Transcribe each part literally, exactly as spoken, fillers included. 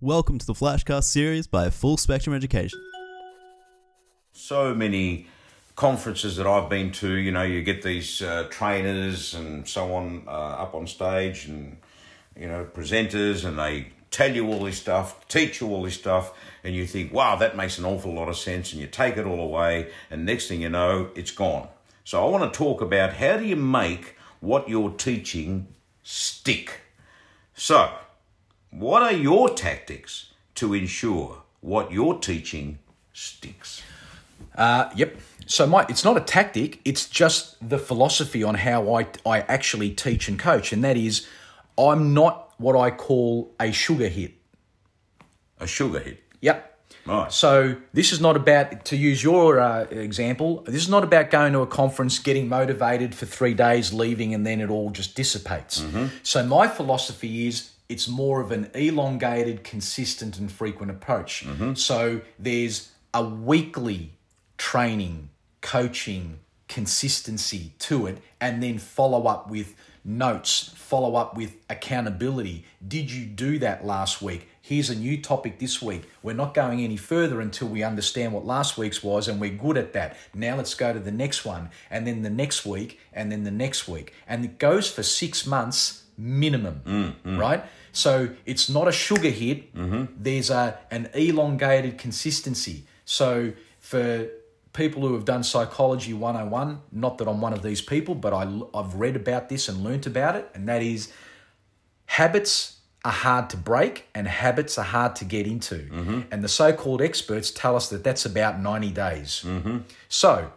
Welcome to the Flashcast series by Full Spectrum Education. So many conferences that I've been to, you know, you get these uh, trainers and so on uh, up on stage and, you know, presenters, and they tell you all this stuff, teach you all this stuff, and you think, wow, that makes an awful lot of sense, and you take it all away, and next thing you know, it's gone. So I want to talk about how do you make what you're teaching stick. So what are your tactics to ensure what you're teaching sticks? Uh, yep. So my, it's not a tactic, it's just the philosophy on how I, I actually teach and coach, and that is I'm not what I call a sugar hit. A sugar hit? Yep. Right. So this is not about, to use your uh, example, this is not about going to a conference, getting motivated for three days, leaving, and then it all just dissipates. Mm-hmm. So my philosophy is it's more of an elongated, consistent, and frequent approach. Mm-hmm. So there's a weekly training, coaching, consistency to it, and then follow up with notes, follow up with accountability. Did you do that last week? Here's a new topic this week. We're not going any further until we understand what last week's was and we're good at that. Now let's go to the next one, and then the next week, and then the next week. And it goes for six months minimum, mm, mm. right? So it's not a sugar hit. Mm-hmm. There's a an elongated consistency. So for people who have done Psychology one oh one, not that I'm one of these people, but I, I've read about this and learnt about it, and that is habits are hard to break and habits are hard to get into. Mm-hmm. And the so-called experts tell us that that's about ninety days. Mm-hmm. So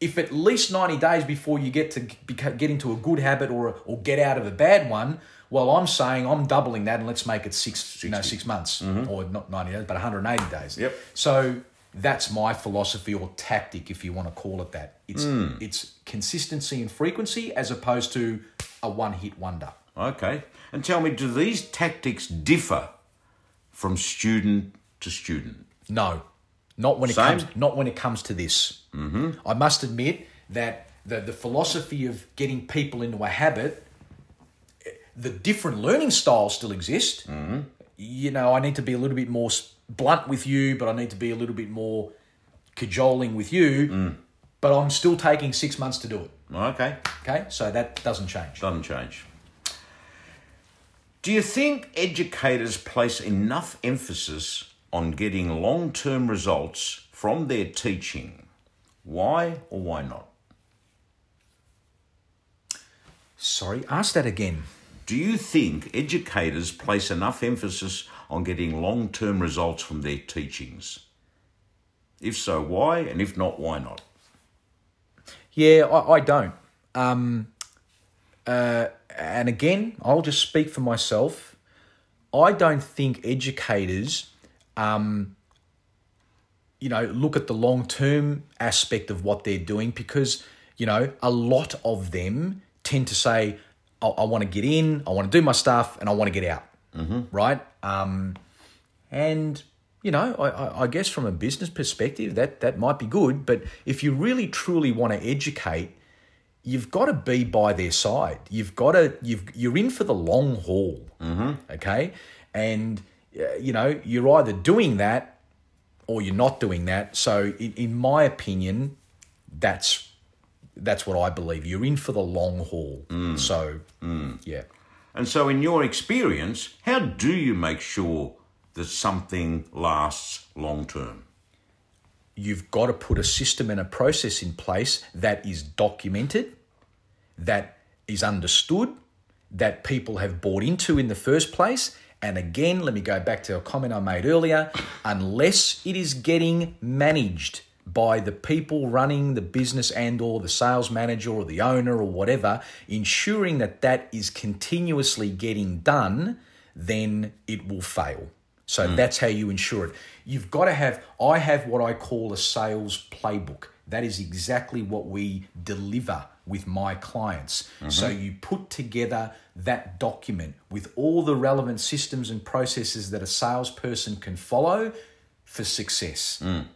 if at least ninety days before you get to get into a good habit or or get out of a bad one, well, I'm saying I'm doubling that and let's make it six, you know, six months mm-hmm. or not ninety days, but one hundred eighty days. Yep. So that's my philosophy or tactic, if you want to call it that. It's mm. it's consistency and frequency as opposed to a one-hit wonder. Okay. And tell me, do these tactics differ from student to student? No, not when it Same? comes not when it comes to this. Mm-hmm. I must admit that the, the philosophy of getting people into a habit, the different learning styles still exist. Mm-hmm. You know, I need to be a little bit more blunt with you, but I need to be a little bit more cajoling with you. Mm. But I'm still taking six months to do it. Okay. Okay, so that doesn't change. Doesn't change. Do you think educators place enough emphasis on getting long-term results from their teaching? Why or why not? Sorry, ask that again. Do you think educators place enough emphasis on getting long-term results from their teachings? If so, why? And if not, why not? Yeah, I, I don't. Um, uh, And again, I'll just speak for myself. I don't think educators, um, you know, look at the long-term aspect of what they're doing because, you know, a lot of them tend to say, I, I want to get in, I want to do my stuff, and I want to get out, mm-hmm. right? Um, and, you know, I, I guess from a business perspective, that, that might be good. But if you really, truly want to educate, you've got to be by their side. You've got to, you've, you're in for the long haul, mm-hmm. okay? And, uh, you know, you're either doing that or you're not doing that. So in, in my opinion, that's that's what I believe. You're in for the long haul. Mm. So, mm. yeah. And so in your experience, how do you make sure that something lasts long term? You've got to put a system and a process in place that is documented, that is understood, that people have bought into in the first place. And again, let me go back to a comment I made earlier. Unless it is getting managed by the people running the business and or the sales manager or the owner or whatever, ensuring that that is continuously getting done, then it will fail. So mm. that's how you ensure it. You've got to have, I have what I call a sales playbook. That is exactly what we deliver with my clients. Mm-hmm. So you put together that document with all the relevant systems and processes that a salesperson can follow for success. Mm.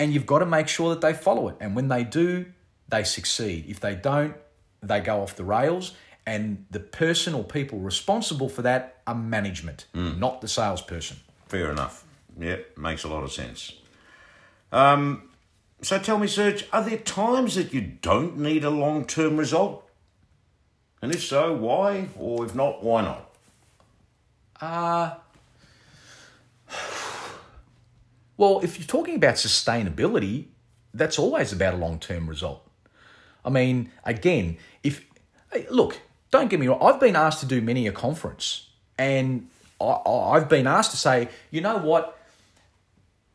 And you've got to make sure that they follow it. And when they do, they succeed. If they don't, they go off the rails. And the person or people responsible for that are management, mm. not the salesperson. Fair enough. Yep, makes a lot of sense. Um, so tell me, Serge, are there times that you don't need a long-term result? And if so, why? Or if not, why not? Uh, well, if you're talking about sustainability, that's always about a long-term result. I mean, again, if... Hey, look... Don't get me wrong, I've been asked to do many a conference, and I, I've been asked to say, you know what,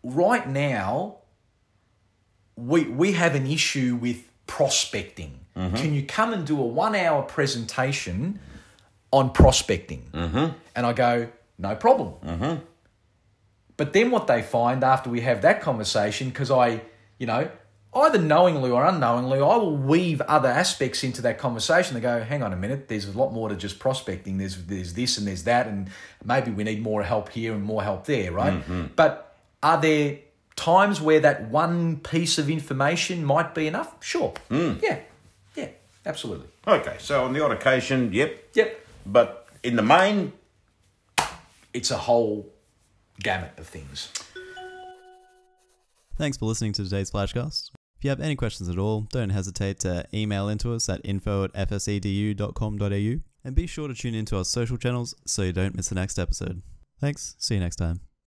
right now we we have an issue with prospecting. Mm-hmm. Can you come and do a one-hour presentation on prospecting? Mm-hmm. And I go, no problem. Mm-hmm. But then what they find after we have that conversation, because I, you know... either knowingly or unknowingly, I will weave other aspects into that conversation. They go, hang on a minute, there's a lot more to just prospecting. There's there's this and there's that, and maybe we need more help here and more help there, right? Mm-hmm. But are there times where that one piece of information might be enough? Sure. Mm. Yeah, yeah, absolutely. Okay, so on the odd occasion, yep. Yep. But in the main... it's a whole gamut of things. Thanks for listening to today's Flashcast. If you have any questions at all, don't hesitate to email into us at info at f s e d u dot com dot a u, and be sure to tune into our social channels so you don't miss the next episode. Thanks, see you next time.